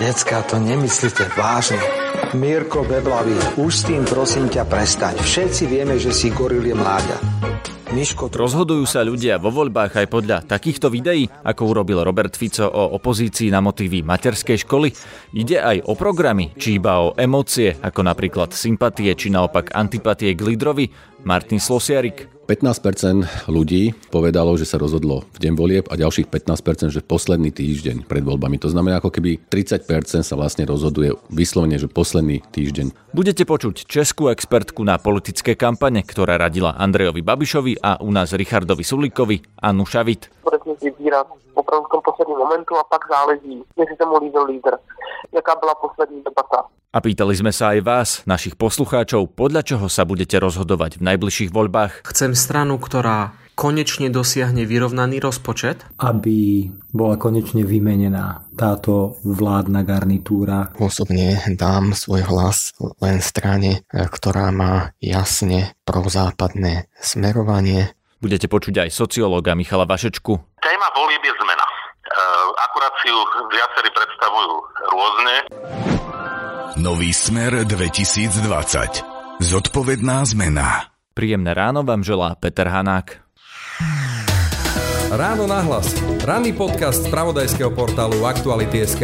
Decká, to nemyslíte vážne. Mirko Beblavý, už s tým prosím ťa prestaň. Všetci vieme, že si goril je mláďa. Miško, rozhodujú sa ľudia vo voľbách aj podľa takýchto videí, ako urobil Robert Fico o opozícii na motívy materskej školy. Ide aj o programy, či iba o emócie, ako napríklad sympatie, či naopak antipatie k lídrovi. Martin Slosiarik. 15% ľudí povedalo, že sa rozhodlo v deň volieb a ďalších 15%, že posledný týždeň pred voľbami. To znamená, ako keby 30% sa vlastne rozhoduje vyslovene, že posledný týždeň. Budete počuť českú expertku na politické kampane, ktorá radila Andrejovi Babišovi a u nás Richardovi Sulíkovi, Annu Shavit. Budete vybírat opravdu v tom posledním momentu a pak záleží, jestli sa mu líbil líder. Jaká bola poslední debata? A pýtali sme sa aj vás, našich poslucháčov, podľa čoho sa budete rozhodovať v najbližších voľbách. Chcem stranu, ktorá konečne dosiahne vyrovnaný rozpočet. Aby bola konečne vymenená táto vládna garnitúra. Osobne dám svoj hlas len strane, ktorá má jasne prozápadné smerovanie. Budete počuť aj sociológa Michala Vašečku. Téma volieb je zmena. Akurát si ju viacerí predstavujú rôzne. Nový smer 2020. Zodpovedná zmena. Príjemné ráno vám želá Peter Hanák. Ráno na hlas. Ranný podcast z spravodajského portálu Aktuality.sk.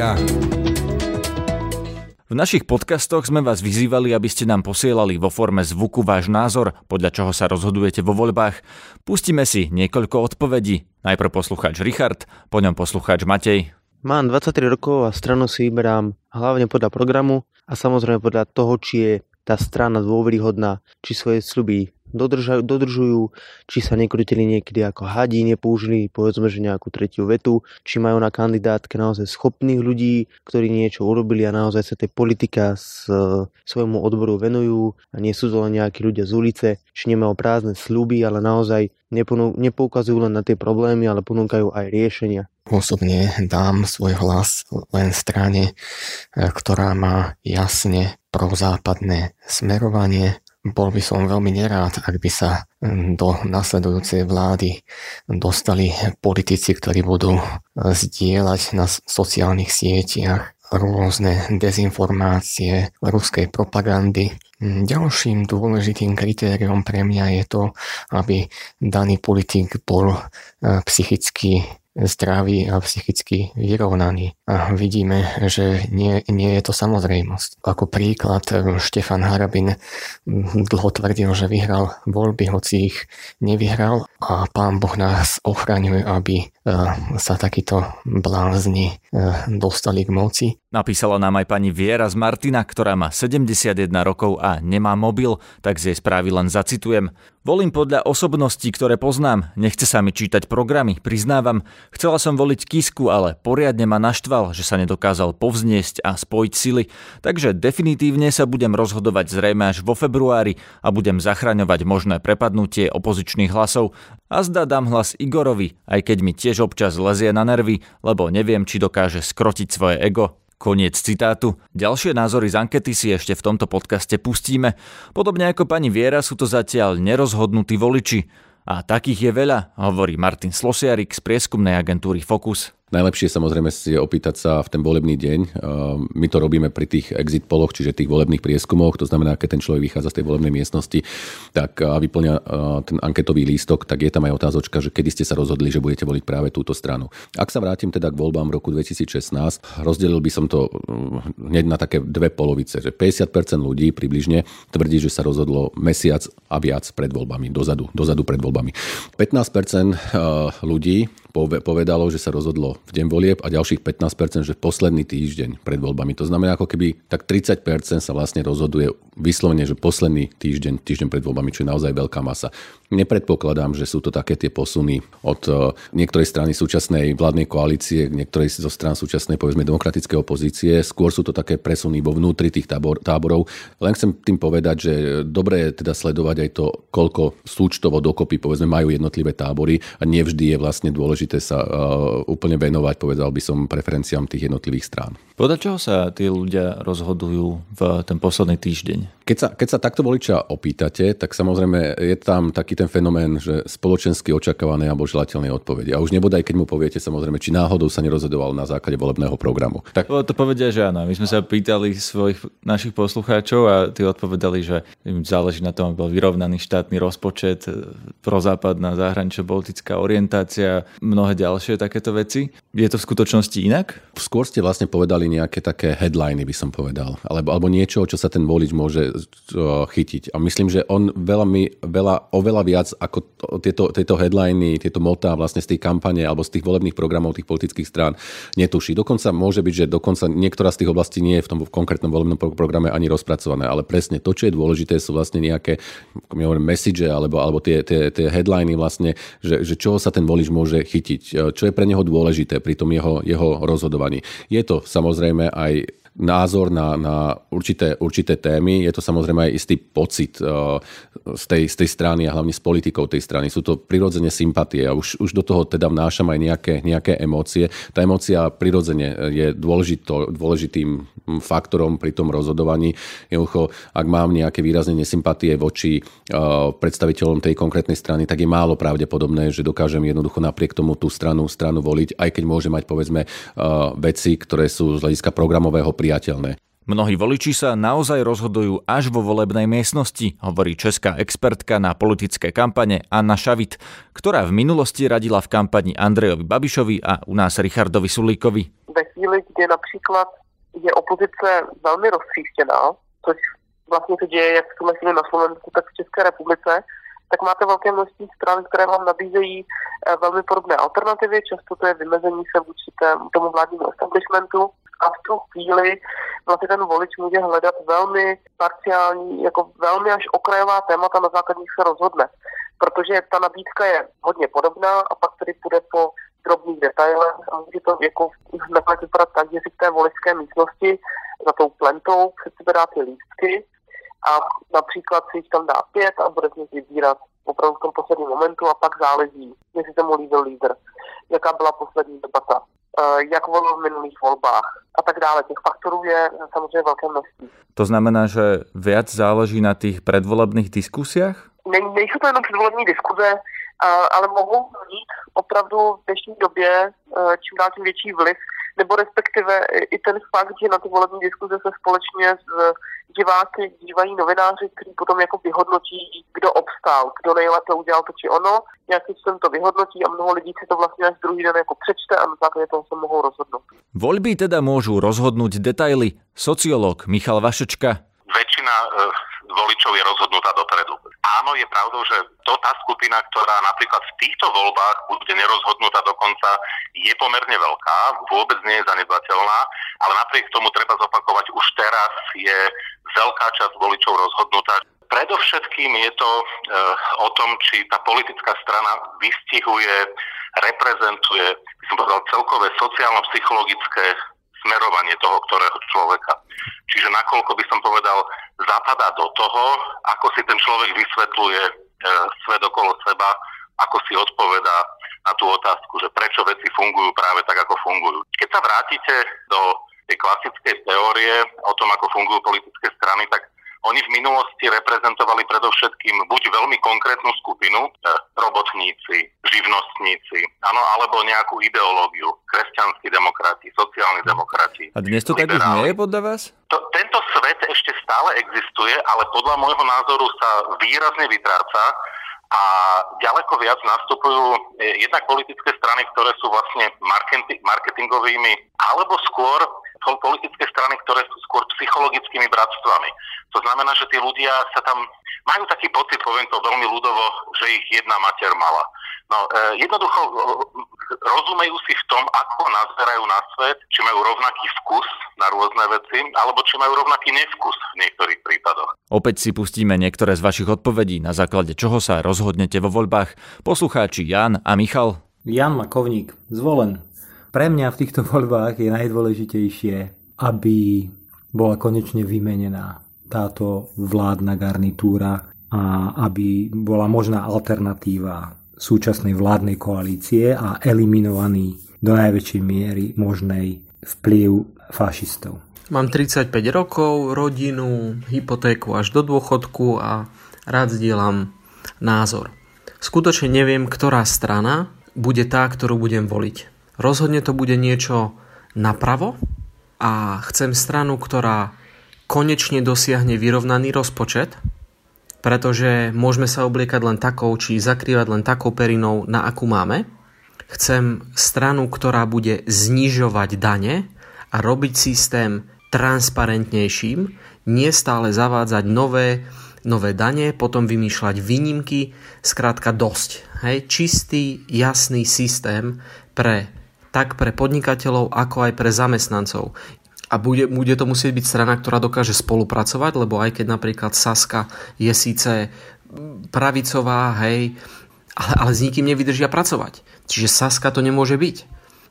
V našich podcastoch sme vás vyzývali, aby ste nám posielali vo forme zvuku váš názor, podľa čoho sa rozhodujete vo voľbách. Pustíme si niekoľko odpovedí. Najprv poslucháč Richard, po ňom poslucháč Matej. Mám 23 rokov a stranu si vyberám hlavne podľa programu a samozrejme podľa toho, či je tá strana dôveryhodná, či svoje sľuby dodržujú, či sa nekrutili niekedy ako hadi, nepoužili povedzme, že nejakú tretiu vetu, či majú na kandidátke naozaj schopných ľudí, ktorí niečo urobili a naozaj sa tej politika svojmu odboru venujú a nie sú to len nejakí ľudia z ulice, či nemajú prázdne sľuby, ale naozaj nepoukazujú len na tie problémy, ale ponúkajú aj riešenia. Osobne dám svoj hlas len strane, ktorá má jasne prozápadné smerovanie. Bol by som veľmi nerád, ak by sa do nasledujúcej vlády dostali politici, ktorí budú zdieľať na sociálnych sieťach rôzne dezinformácie ruskej propagandy. Ďalším dôležitým kritériom pre mňa je to, aby daný politik bol psychicky zdravý a psychicky vyrovnaný. A vidíme, že nie je to samozrejmosť. Ako príklad, Štefan Harabin dlho tvrdil, že vyhral voľby, hoci ich nevyhral, a Pán Boh nás ochraňuje, aby sa takíto blázni dostali k moci. Napísala nám aj pani Viera z Martina, ktorá má 71 rokov a nemá mobil, tak z jej správy len zacitujem. Volím podľa osobností, ktoré poznám. Nechce sa mi čítať programy, priznávam. Chcela som voliť Kisku, ale poriadne ma naštval, že sa nedokázal povzniesť a spojiť sily. Takže definitívne sa budem rozhodovať zrejme až vo februári a budem zachraňovať možné prepadnutie opozičných hlasov. A zdá dám hlas Igorovi, aj keď mi tiež občas lezie na nervy, lebo neviem, či dokáže skrotiť svoje ego. Koniec citátu. Ďalšie názory z ankety si ešte v tomto podcaste pustíme. Podobne ako pani Viera sú to zatiaľ nerozhodnutí voliči. A takých je veľa, hovorí Martin Slosiarik z prieskumnej agentúry Focus. Najlepšie samozrejme je opýtať sa v ten volebný deň. My to robíme pri tých exit poloch, čiže tých volebných prieskumoch. To znamená, keď ten človek vychádza z tej volebnej miestnosti, tak vyplňa ten anketový lístok, tak je tam aj otázočka, že kedy ste sa rozhodli, že budete voliť práve túto stranu. Ak sa vrátim teda k voľbám roku 2016, rozdelil by som to hneď na také dve polovice, že 50% ľudí približne tvrdí, že sa rozhodlo mesiac a viac pred voľbami, dozadu pred voľbami. 15% ľudí povedalo, že sa rozhodlo v deň volieb a ďalších 15%, že posledný týždeň pred voľbami. To znamená, ako keby tak 30% sa vlastne rozhoduje vyslovene, že posledný týždeň pred voľbami, čo je naozaj veľká masa. Nepredpokladám, že sú to také tie posuny od niektorej strany súčasnej vládnej koalície k niektorej zo strán súčasnej, povedzme, demokratickej opozície. Skôr sú to také presuny vo vnútri tých táborov. Len chcem tým povedať, že dobre je teda sledovať aj to, koľko súčtovo dokopy, povedzme, majú jednotlivé tábory a nevždy je vlastne dôležité sa úplne venovať, povedal by som, preferenciám tých jednotlivých strán. Podľa čoho sa tí ľudia rozhodujú v ten posledný týždeň? Keď sa takto voliča opýtate, tak samozrejme je tam taký ten fenomén, že spoločensky očakávané alebo želateľné odpovede. A už nebodaj, keď mu poviete samozrejme, či náhodou sa nerozhodoval na základe volebného programu. Tak... To povedia, že áno. My sme sa pýtali svojich našich poslucháčov a tí odpovedali, že im záleží na tom, aby bol vyrovnaný štátny rozpočet, prozápadná zahranično-politická orientácia, mnohé ďalšie takéto veci. Je to v skutočnosti inak? Skôr ste vlastne povedali nejaké také headliny, by som povedal. Alebo niečo, čo sa ten volič môže chytiť. A myslím, že on oveľa viac ako tieto headliny, tieto motá vlastne z tej kampane alebo z tých volebných programov tých politických strán netuší. Dokonca môže byť, že niektorá z tých oblastí nie je v tom konkrétnom volebnom programe ani rozpracované. Ale presne to, čo je dôležité, sú vlastne nejaké message alebo tie headliny vlastne, že čoho sa ten volič môže chytiť. Čo je pre neho dôležité pri tom jeho rozhodovaní. Je to samozrejme aj názor na určité témy. Je to samozrejme aj istý pocit z tej strany a hlavne s politikou tej strany. Sú to prirodzene sympatie a už do toho teda vnášam aj nejaké emócie. Tá emócia prirodzene je dôležitým faktorom pri tom rozhodovaní. Jednoducho, ak mám nejaké výrazné nesympatie voči predstaviteľom tej konkrétnej strany, tak je málo pravdepodobné, že dokážem jednoducho napriek tomu tú stranu voliť, aj keď môže mať povedzme veci, ktoré sú z hľadiska programového priateľné. Mnohí voliči sa naozaj rozhodujú až vo volebnej miestnosti, hovorí česká expertka na politické kampane Anna Shavit, ktorá v minulosti radila v kampani Andrejovi Babišovi a u nás Richardovi Sulíkovi. Ve chvíli, kde například je opozice veľmi roztříštěná, což vlastne to deje jak v tuhle chvíli na Slovensku, tak v České republice, tak máte veľké množství strán, ktoré vám nabízejí veľmi podobné alternativy. Často to je vymezení se vůči tomu vládnímu establishmentu a v tu chvíli vlastně ten volič může hledat velmi parciální, jako velmi až okrajová témata, na základních se rozhodne. Protože ta nabídka je hodně podobná a pak tedy půjde po drobných detailech a může to jako nakonec vypadat tak, že si v té voličské místnosti za tou plentou před sebe dá ty lístky a například si jich tam dá 5 a bude z nich vybírat opravdu v tom posledním momentu a pak záleží, jestli se mu líbil lídr, jaká byla poslední debata, jak volil v minulých volbách a tak dále. Těch faktorů je samozřejmě velké množství. To znamená, že viac záleží na těch predvolebných diskusiách? Nejsou to jenom předvolební diskuze, ale mohou mít opravdu v dnešní době čím dál tím větší vliv, nebo respektive i ten fakt, že na ty volební diskuze se společně s diváky dívají novináři, kteří potom jako vyhodnotí, kdo obstál, kdo nejlépe udělal to či ono, nějaký sem to vyhodnotí a mnoho lidí si to vlastně až druhý den jako přečte a na základě toho se mohou rozhodnout. Volby teda môžu rozhodnúť detaily. Sociológ Michal Vašečka. Väčšina voličov je rozhodnutá dopredu. Áno, je pravdou, že to tá skupina, ktorá napríklad v týchto voľbách bude nerozhodnutá dokonca, je pomerne veľká, vôbec nie je zanedbateľná, ale napriek tomu treba zopakovať, už teraz je veľká časť voličov rozhodnutá. Predovšetkým je to o tom, či tá politická strana vystihuje, reprezentuje, by som povedal, celkové sociálno-psychologické smerovanie toho, ktorého človeka. Čiže nakoľko by som povedal, zapadá do toho, ako si ten človek vysvetľuje svet okolo seba, ako si odpovedá na tú otázku, že prečo veci fungujú práve tak, ako fungujú. Keď sa vrátite do tej klasickej teórie o tom, ako fungujú politické strany, tak oni v minulosti reprezentovali predovšetkým buď veľmi konkrétnu skupinu, robotníci, živnostníci, áno, alebo nejakú ideológiu, kresťanskí demokrati, sociálni demokrati. A dnes to tak už nie je podľa vás? Tento svet ešte stále existuje, ale podľa môjho názoru sa výrazne vytráca a ďaleko viac nastupujú jednak politické strany, ktoré sú vlastne marketingovými, alebo skôr politické strany, ktoré sú skôr psychologickými bratstvami. To znamená, že tí ľudia sa tam majú taký pocit, poviem to veľmi ľudovo, že ich jedna mater mala. No, jednoducho rozumejú si v tom, ako nazerajú na svet, či majú rovnaký vkus na rôzne veci, alebo či majú rovnaký nevkus v niektorých prípadoch. Opäť si pustíme niektoré z vašich odpovedí, na základe čoho sa rozhodnete vo voľbách. Poslucháči Jan a Michal. Jan Makovník, zvolen. Pre mňa v týchto voľbách je najdôležitejšie, aby bola konečne vymenená táto vládna garnitúra a aby bola možná alternatíva súčasnej vládnej koalície a eliminovaný do najväčšej miery možnej vplyv fašistov. Mám 35 rokov, rodinu, hypotéku až do dôchodku a rád zdieľam názor. Skutočne neviem, ktorá strana bude tá, ktorú budem voliť. Rozhodne to bude niečo napravo a chcem stranu, ktorá konečne dosiahne vyrovnaný rozpočet, pretože môžeme sa obliekať len takou, či zakrývať len takou perinou, na akú máme. Chcem stranu, ktorá bude znižovať dane a robiť systém transparentnejším, nie stále zavádzať nové dane, potom vymýšľať výnimky, skrátka dosť. Hej? Čistý, jasný systém pre podnikateľov, ako aj pre zamestnancov. A bude to musieť byť strana, ktorá dokáže spolupracovať, lebo aj keď napríklad Saska je síce pravicová, hej, ale s nikým nevydržia pracovať. Čiže Saska to nemôže byť.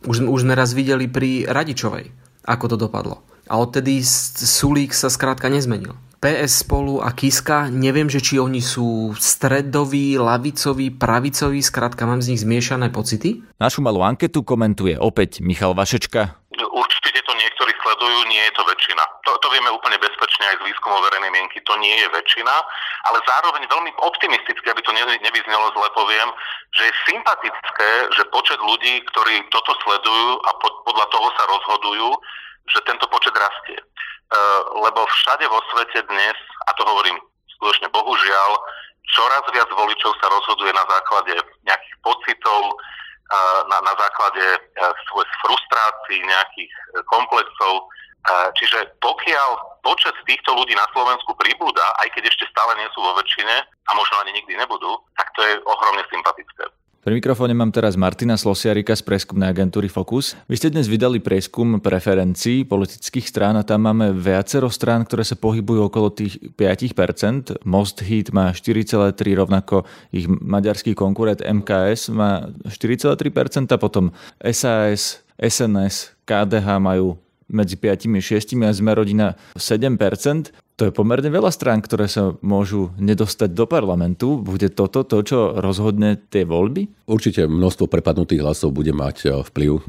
Už sme raz videli pri Radičovej, ako to dopadlo. A odtedy Sulík sa skrátka nezmenil. PS Spolu a Kiska, neviem, že či oni sú stredoví, lavicoví, pravicoví, skrátka mám z nich zmiešané pocity. Našu malú anketu komentuje opäť Michal Vašečka. Určite to niektorí sledujú, nie je to väčšina. To vieme úplne bezpečne aj z výskumov verejnej mienky, to nie je väčšina, ale zároveň veľmi optimisticky, aby to nevyznelo zle, poviem, že je sympatické, že počet ľudí, ktorí toto sledujú a podľa toho sa rozhodujú, že tento počet rastie. Lebo všade vo svete dnes, a to hovorím skutočne bohužiaľ, čoraz viac voličov sa rozhoduje na základe nejakých pocitov, na základe svojich frustrácií, nejakých komplexov. Čiže pokiaľ počet týchto ľudí na Slovensku pribúda, aj keď ešte stále nie sú vo väčšine a možno ani nikdy nebudú, tak to je ohromne sympatické. Pri mikrofóne mám teraz Martina Slosiarika z prieskumnej agentúry Focus. Vy ste dnes vydali prieskum preferencií politických strán a tam máme viacero strán, ktoré sa pohybujú okolo tých 5%. Most Hit má 4,3%, rovnako ich maďarský konkurent MKS má 4,3%, potom SAS, SNS, KDH majú medzi 5 a 6 a Sme rodina 7%. To je pomerne veľa strán, ktoré sa môžu nedostať do parlamentu. Bude toto to, čo rozhodne tie voľby? Určite množstvo prepadnutých hlasov bude mať vplyv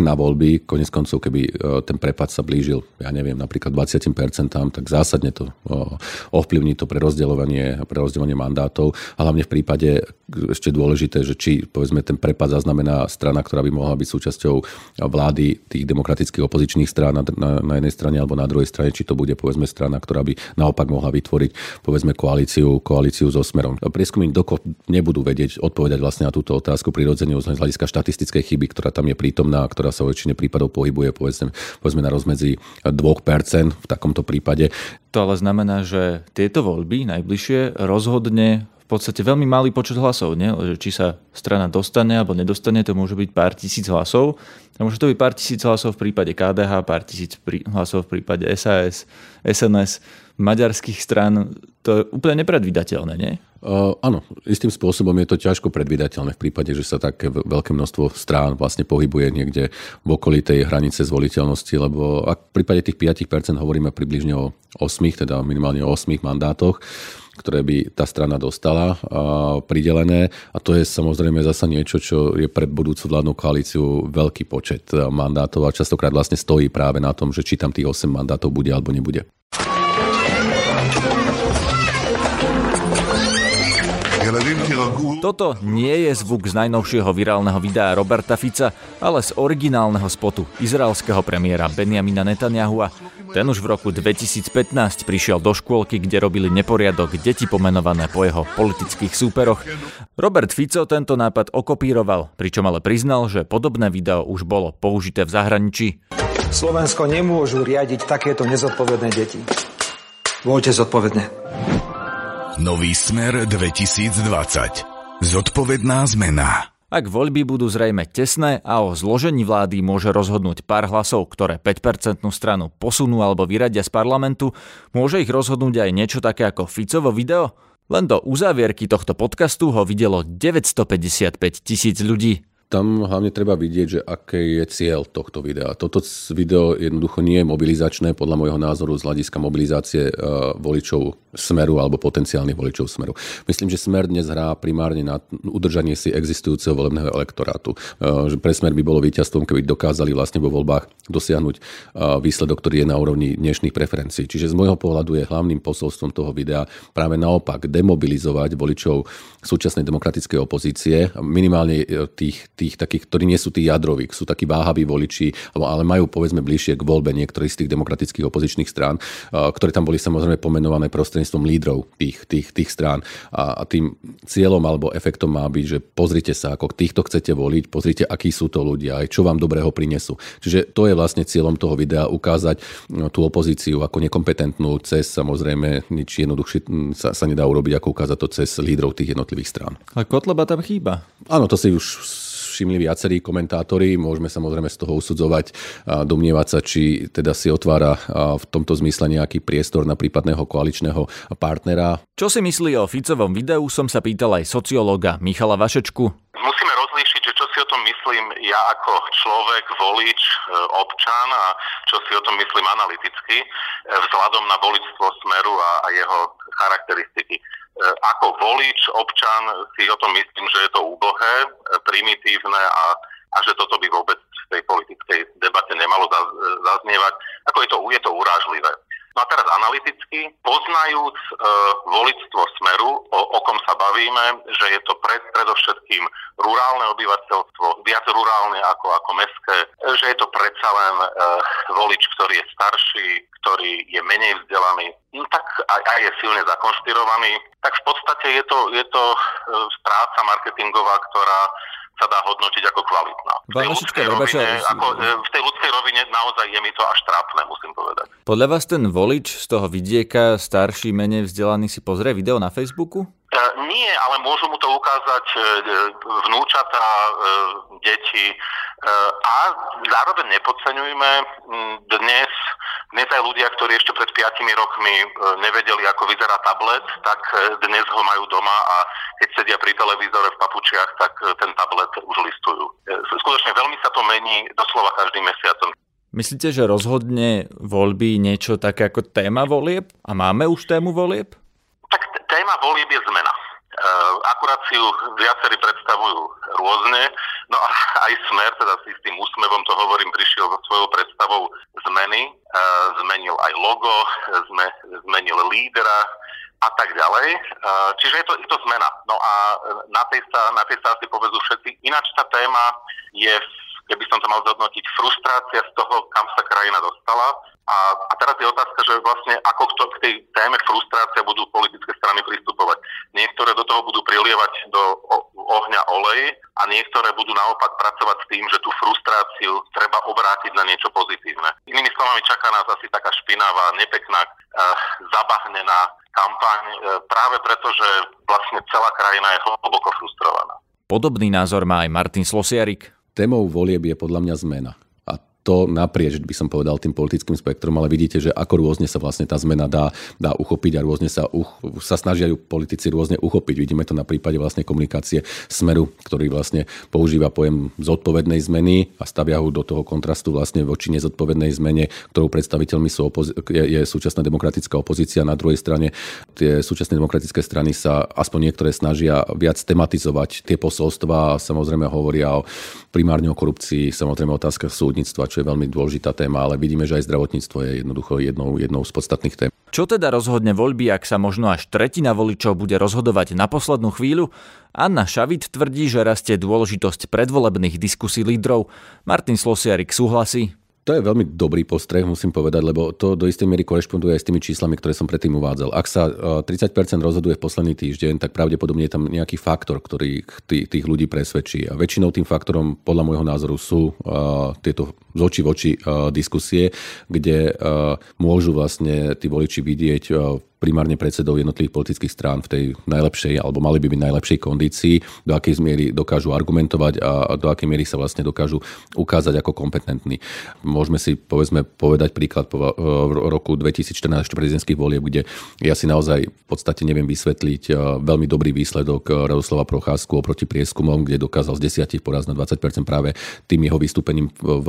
na voľby. Koniec koncov, keby ten prepad sa blížil, ja neviem, napríklad 20%, tak zásadne to ovplyvní to prerozdeľovanie mandátov. Hlavne v prípade, ešte dôležité, že či povedzme ten prepad zaznamená strana, ktorá by mohla byť súčasťou vlády tých demokratických opozičných strán na jednej strane alebo na druhej strane, či to bude povedzme strana, ktorá by naopak mohla vytvoriť povedzme koalíciu so Smerom. Prieskumy dokop nebudú vedieť odpovedať vlastne na túto otázku prirodzene z hľadiska štatistickej chyby, ktorá tam je prítomná, ktorá sa vo väčšine prípadov pohybuje povedzme na rozmedzi 2% v takomto prípade. To ale znamená, že tieto voľby najbližšie rozhodne v podstate veľmi malý počet hlasov, nie? Či sa strana dostane alebo nedostane, to môže byť pár tisíc hlasov. A môže to byť pár tisíc hlasov v prípade KDH, pár tisíc hlasov v prípade SAS, SNS, maďarských strán. To je úplne nepredvídateľné, nie? Áno, istým spôsobom je to ťažko predvídateľné v prípade, že sa také veľké množstvo strán vlastne pohybuje niekde v okolí tej hranice zvoliteľnosti, lebo ak v prípade tých 5% hovoríme približne o 8, teda minimálne o 8 mandátoch, ktoré by tá strana dostala pridelené. A to je samozrejme zasa niečo, čo je pre budúcu vládnu koalíciu veľký počet mandátov a častokrát vlastne stojí práve na tom, že či tam tých 8 mandátov bude alebo nebude. Toto nie je zvuk z najnovšieho virálneho videa Roberta Fica, ale z originálneho spotu izraelského premiéra Benjamina Netanyahu. Ten už v roku 2015 prišiel do škôlky, kde robili neporiadok deti pomenované po jeho politických súperoch. Robert Fico tento nápad okopíroval, pričom ale priznal, že podobné video už bolo použité v zahraničí. Slovensko nemôžu riadiť takéto nezodpovedné deti. Voľte zodpovedne. Nový Smer 2020. Zodpovedná zmena. Ak voľby budú zrejme tesné a o zložení vlády môže rozhodnúť pár hlasov, ktoré 5% stranu posunú alebo vyradia z parlamentu, môže ich rozhodnúť aj niečo také ako Ficovo video? Len do uzávierky tohto podcastu ho videlo 955 tisíc ľudí. tam hlavne treba vidieť, že aký je cieľ tohto videa. Toto video jednoducho nie je mobilizačné, podľa môjho názoru, z hľadiska mobilizácie voličov Smeru alebo potenciálnych voličov Smeru. Myslím, že Smer dnes hrá primárne na udržanie si existujúceho volebného elektorátu. Pre Smer by bolo víťazstvom, keby dokázali vlastne vo voľbách dosiahnuť výsledok, ktorý je na úrovni dnešných preferencií. Čiže z môjho pohľadu je hlavným posolstvom toho videa práve naopak demobilizovať voličov súčasnej demokratickej opozície, minimálne tých takých, ktorí nie sú tí jadroví, sú takí váhaví voliči, ale majú povedzme bližšie k voľbe niektorých z tých demokratických opozičných strán, ktoré tam boli samozrejme pomenované prostredníctvom lídrov tých strán. A tým cieľom alebo efektom má byť, že pozrite sa, ako týchto chcete voliť, pozrite, akí sú to ľudia, aj čo vám dobrého prinesú. Čiže to je vlastne cieľom toho videa, ukázať tú opozíciu ako nekompetentnú cez, samozrejme, nič jednoduchšie sa nedá urobiť, ako ukázať to cez lídrov tých jednotlivých strán. Ale Kotleba tam chýba. Áno, to si už všimli viacerí komentátori, môžeme samozrejme z toho usudzovať a domnievať sa, či teda si otvára v tomto zmysle nejaký priestor na prípadného koaličného partnera. Čo si myslí o Ficovom videu, som sa pýtal aj sociológa Michala Vašečku. Musíme rozlíšiť, že čo si o tom myslím ja ako človek, volič, občan a čo si o tom myslím analyticky vzhľadom na voličstvo Smeru a jeho charakteristiky. Ako volič, občan si o tom myslím, že je to úbohé, primitívne a že toto by vôbec v tej politickej debate nemalo zaznievať. Ako je to urážlivé. No a teraz analyticky, poznajúc voličstvo Smeru, o kom sa bavíme, že je to predovšetkým rurálne obyvateľstvo, viac rurálne ako mestské, že je to predsa len volič, ktorý je starší, ktorý je menej vzdelaný, no tak a je silne zakonšpirovaný, tak v podstate je to práca marketingová, ktorá sa dá hodnotiť ako kvalitná. V tej ľudskej rovine naozaj je mi to až trápne, musím povedať. Podľa vás ten volič z toho vidieka, starší, menej vzdelaný, si pozrie video na Facebooku? Nie, ale môžu mu to ukázať vnúčatá, deti. A zároveň nepodceňujme dnes aj ľudia, ktorí ešte pred 5 rokmi nevedeli, ako vyzerá tablet, tak dnes ho majú doma a keď sedia pri televízore v papučiach, tak ten tablet už listujú. Skutočne veľmi sa to mení doslova každým mesiacom. Myslíte, že rozhodne voľby niečo také ako téma volieb? A máme už tému volieb? Tak téma volieb je zmena. Akurát si ju viacerí predstavujú rôzne, no a aj Smer, teda si s tým úsmevom to hovorím, prišiel so svojou predstavou zmeny, zmenil aj logo, zmenil lídera a tak ďalej. Čiže je to zmena. No a na tej sa asi povedú všetci. Ináč tá téma je, keby som to mal zhodnotiť, frustrácia z toho, kam sa krajina dostala. A teraz je otázka, že vlastne ako k tej téme frustrácia budú politické strany pristupovať. Niektoré do toho budú prilievať do ohňa olej a niektoré budú naopak pracovať s tým, že tú frustráciu treba obrátiť na niečo pozitívne. Inými slovami, čaká nás asi taká špinavá, nepekná, zabahnená kampaň, práve preto, že vlastne celá krajina je hlboko frustrovaná. Podobný názor má aj Martin Slosiarik. Témou volieb je podľa mňa zmena. To naprieč, by som povedal, tým politickým spektrom, ale vidíte, že ako rôzne sa vlastne tá zmena dá uchopiť a rôzne sa snažia ju politici rôzne uchopiť. Vidíme to na prípade vlastne komunikácie Smeru, ktorý vlastne používa pojem zodpovednej zmeny a stavia ho do toho kontrastu vlastne voči nezodpovednej zmene, ktorou predstaviteľmi sú je súčasná demokratická opozícia. Na druhej strane tie súčasné demokratické strany sa aspoň niektoré snažia viac tematizovať tie posolstvá, samozrejme hovoria primárne o korupcii, samozrejme otázka súdnictva, je veľmi dôležitá téma, ale vidíme, že aj zdravotníctvo je jednoducho jednou z podstatných tém. Čo teda rozhodne voľby, ak sa možno až tretina voličov bude rozhodovať na poslednú chvíľu? Anna Shavit tvrdí, že rastie dôležitosť predvolebných diskusí lídrov. Martin Slosiarik súhlasí. To je veľmi dobrý postreh, musím povedať, lebo to do istej miery korešponduje aj s tými číslami, ktoré som predtým uvádzal. Ak sa 30% rozhoduje v posledný týždeň, tak pravdepodobne je tam nejaký faktor, ktorý tých ľudí presvedčí. A väčšinou tým faktorom, podľa môjho názoru, sú tieto z oči v oči diskusie, kde môžu vlastne tí voliči vidieť primárne predsedov jednotlivých politických strán v tej najlepšej, alebo mali by byť najlepšej kondícii, do akej miery dokážu argumentovať a do akej miery sa vlastne dokážu ukázať ako kompetentní. Môžeme si povedzme povedať príklad po roku 2014 prezidentských volieb, kde ja si naozaj v podstate neviem vysvetliť veľmi dobrý výsledok Radoslava Procházku oproti prieskumom, kde dokázal z 10 poraz na 20% práve tým jeho vystúpením v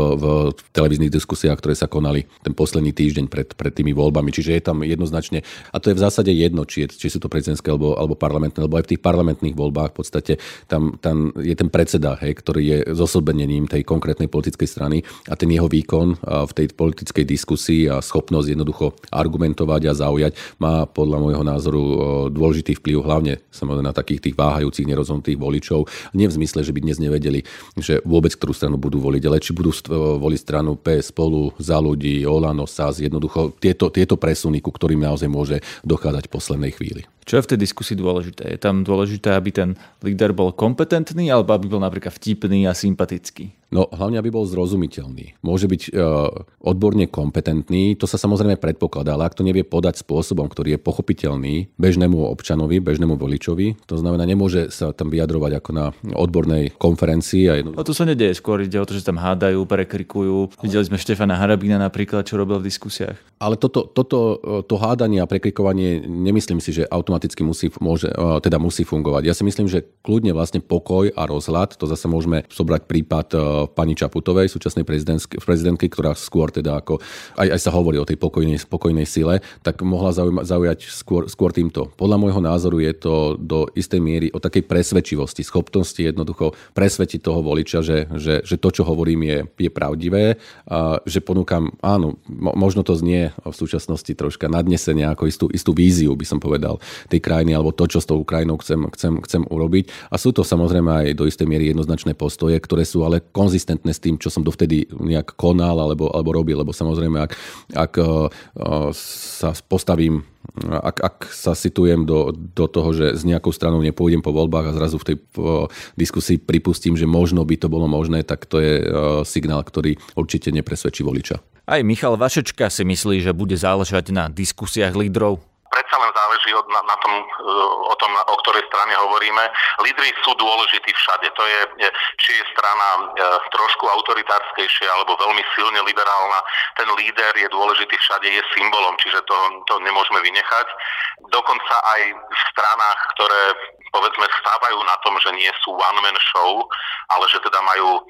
televíznych diskusiách, ktoré sa konali ten posledný týždeň pred tými voľbami. Čiže je tam jednoznačne a to je v zásade jedno, či sú to prezidentské alebo parlamentné, lebo aj v tých parlamentných voľbách v podstate tam je ten predseda, ktorý je zosobenením tej konkrétnej politickej strany a ten jeho výkon v tej politickej diskusii a schopnosť jednoducho argumentovať a zaujať má podľa môjho názoru dôležitý vplyv hlavne samozrejme na takých tých váhajúcich, nerozhodnutých voličov. Nie v zmysle, že by dnes nevedeli, že vôbec ktorú stranu budú voliť, ale či budú voliť stranu PS Spolu, Za ľudí, Olano, SAS, jednoducho tieto presuny, ku ktorým naozaj môže dochádzať v poslednej chvíli. Čo je v tej diskusii dôležité? Je tam dôležité, aby ten líder bol kompetentný alebo aby bol napríklad vtipný a sympatický? No hlavne, aby bol zrozumiteľný. Môže byť odborne kompetentný, to sa samozrejme predpokladá, ale ak to nevie podať spôsobom, ktorý je pochopiteľný bežnému občanovi, bežnému voličovi, to znamená, nemôže sa tam vyjadrovať ako na odbornej konferencii. No to sa nedeje, skôr ide o to, že tam hádajú, prekrikujú. Ale... Videli sme Štefana Harabina napríklad, čo robil v diskusiách. Ale to hádanie a prekrikovanie, nemyslím si, že automaticky musí fungovať. Ja si myslím, že kľudne vlastne pokoj a rozhľad, to zase môžeme zobrať prípad pani Čaputovej, súčasnej prezidentky, ktorá skôr teda ako aj sa hovorí o tej pokojnej sile, tak mohla zaujať skôr týmto. Podľa môjho názoru je to do istej miery o takej presvedčivosti, schopnosti jednoducho presvedčiť toho voliča, že to, čo hovorím, je pravdivé, a že ponúkam, áno, možno to znie v súčasnosti troška nadnesenie, ako istú víziu, by som povedal, tej krajiny, alebo to, čo s tou krajinou chcem urobiť. A sú to samozrejme aj do istej miery jednoznačné postoje, ktoré sú ale konzistentné s tým, čo som dovtedy nejak konal alebo robil, lebo samozrejme, ak sa postavím, ak sa situujem do toho, že s nejakou stranou nepôjdem po voľbách a zrazu v tej diskusii pripustím, že možno by to bolo možné, tak to je signál, ktorý určite nepresvedčí voliča. Aj Michal Vašečka si myslí, že bude záležať na diskusiách lídrov. Predsa len záleží o tom, o ktorej strane hovoríme. Lídri sú dôležití všade. To je, či je strana trošku autoritárskejšia alebo veľmi silne liberálna. Ten líder je dôležitý všade, je symbolom, čiže to nemôžeme vynechať. Dokonca aj v stranách, ktoré povedzme stávajú na tom, že nie sú one-man show, ale že teda majú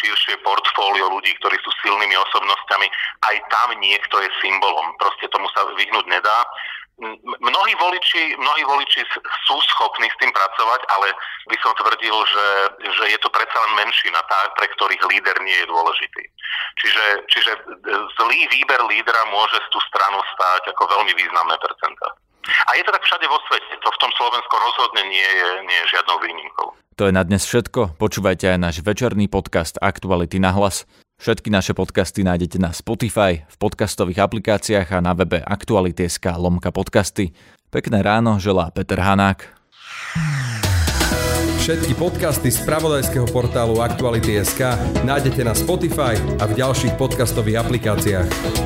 širšie portfólio ľudí, ktorí sú silnými osobnostiami, aj tam niekto je symbolom. Proste tomu sa vyhnúť nedá. Mnohí voliči sú schopní s tým pracovať, ale by som tvrdil, že je to predsa len menšina, tá, pre ktorých líder nie je dôležitý. Čiže zlý výber lídra môže tú stranu stáť ako veľmi významné percentá. A je to tak všade vo svete. To v tom Slovensko rozhodne nie je žiadnou výnimkou. To je na dnes všetko. Počúvajte aj náš večerný podcast Aktuality na hlas. Všetky naše podcasty nájdete na Spotify, v podcastových aplikáciách a na webe aktuality.sk/podcasty. Pekné ráno želá Peter Hanák. Všetky podcasty z spravodajského portálu Aktuality.sk nájdete na Spotify a v ďalších podcastových aplikáciách.